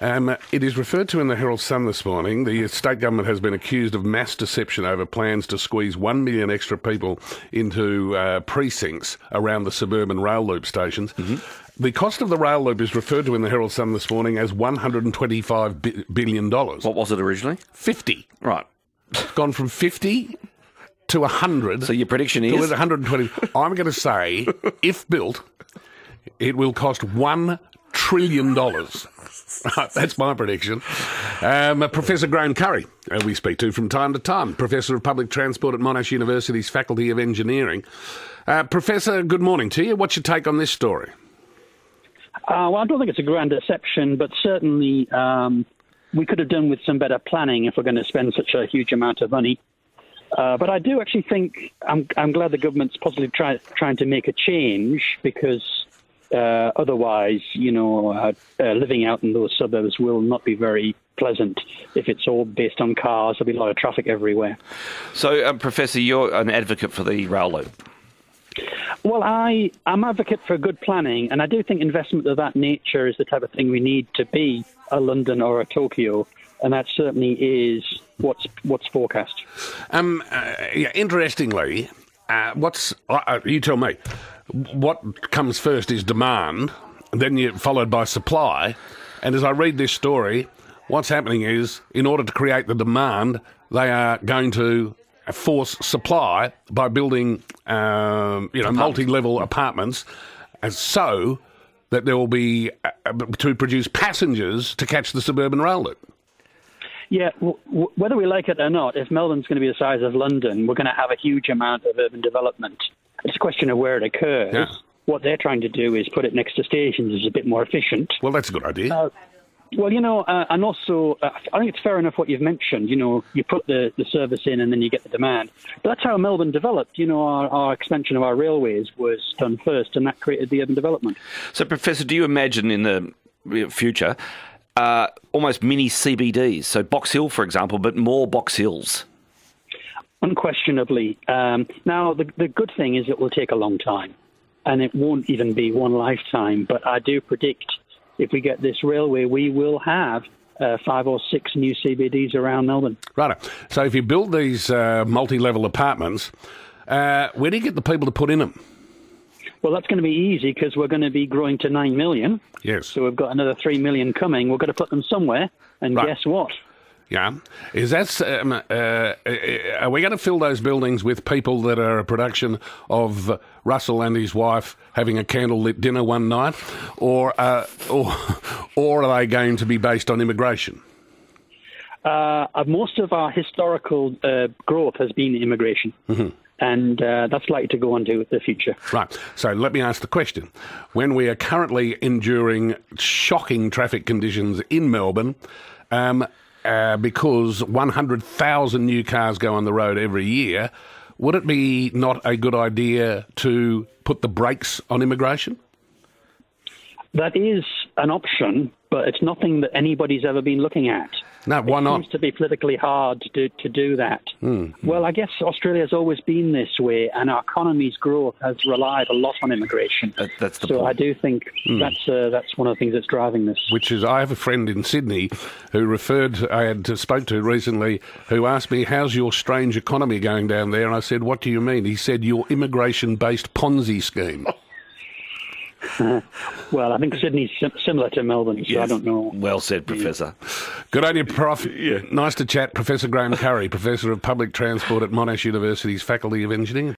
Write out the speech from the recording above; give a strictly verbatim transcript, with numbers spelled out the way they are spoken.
Um, it is referred to in the Herald Sun this morning. The state government has been accused of mass deception over plans to squeeze one million extra people into uh, precincts around the suburban rail loop stations. Mm-hmm. The cost of the rail loop is referred to in the Herald Sun this morning as one hundred twenty-five billion dollars. What was it originally? fifty. Right. It's gone from fifty to one hundred. So your prediction is? one hundred twenty. I'm going to say, if built, it will cost one trillion dollars. Right, that's my prediction. Um, Professor Graham Curry, uh, we speak to from time to time, Professor of Public Transport at Monash University's Faculty of Engineering. Uh, Professor, good morning to you. What's your take on this story? Uh, well, I don't think it's a grand deception, but certainly um, we could have done with some better planning if we're going to spend such a huge amount of money. Uh, but I do actually think I'm, I'm glad the government's possibly try, trying to make a change because Uh, otherwise, you know, uh, uh, living out in those suburbs will not be very pleasant if it's all based on cars. There'll be a lot of traffic everywhere. So, um, Professor, you're an advocate for the rail loop. Well, I, I'm an advocate for good planning, and I do think investment of that nature is the type of thing we need to be a London or a Tokyo, and that certainly is what's, what's forecast. Um, uh, yeah, interestingly, uh, what's uh, you tell me. What comes first is demand, then you followed by supply. And as I read this story, what's happening is, in order to create the demand, they are going to force supply by building, um, you know, multi-level apartments, and so that there will be uh, to produce passengers to catch the suburban rail loop. Yeah, w- w- whether we like it or not, if Melbourne's going to be the size of London, we're going to have a huge amount of urban development. It's a question of where it occurs. Yeah. What they're trying to do is put it next to stations is a bit more efficient. Well, that's a good idea. Uh, well, you know, uh, and also, uh, I think it's fair enough what you've mentioned. You know, you put the, the service in and then you get the demand. But that's how Melbourne developed. You know, our, our expansion of our railways was done first, and that created the urban development. So, Professor, do you imagine in the future uh, almost mini C B Ds? So Box Hill, for example, but more Box Hills. Unquestionably. Um, now, the, the good thing is it will take a long time, and it won't even be one lifetime. But I do predict if we get this railway, we will have uh, five or six new C B Ds around Melbourne. Right. So if you build these uh, multi-level apartments, uh, where do you get the people to put in them? Well, that's going to be easy because we're going to be growing to nine million. Yes. So we've got another three million coming. We're going to put them somewhere, and right. Guess what? Yeah. Is that, um, uh, are we going to fill those buildings with people that are a production of Russell and his wife having a candlelit dinner one night? Or, uh, or, or are they going to be based on immigration? Uh, most of our historical uh, growth has been immigration. Mm-hmm. And uh, that's likely to go on to the future. Right. So let me ask the question. When we are currently enduring shocking traffic conditions in Melbourne, um, Uh, because one hundred thousand new cars go on the road every year, would it be not a good idea to put the brakes on immigration? That is an option, but it's nothing that anybody's ever been looking at. No, why not? It seems to be politically hard to, to do that. Mm-hmm. Well, I guess Australia's always been this way, and our economy's growth has relied a lot on immigration. That, that's the so point. I do think mm. that's uh, that's one of the things that's driving this. Which is, I have a friend in Sydney who referred, I had to, spoke to recently, who asked me, how's your strange economy going down there? And I said, what do you mean? He said, your immigration-based Ponzi scheme. Uh, well, I think Sydney's sim- similar to Melbourne, so yes. I don't know. Well said, Professor. Yeah. Good on you, Prof Yeah. Nice to chat. Professor Graham Curry, Professor of Public Transport at Monash University's Faculty of Engineering.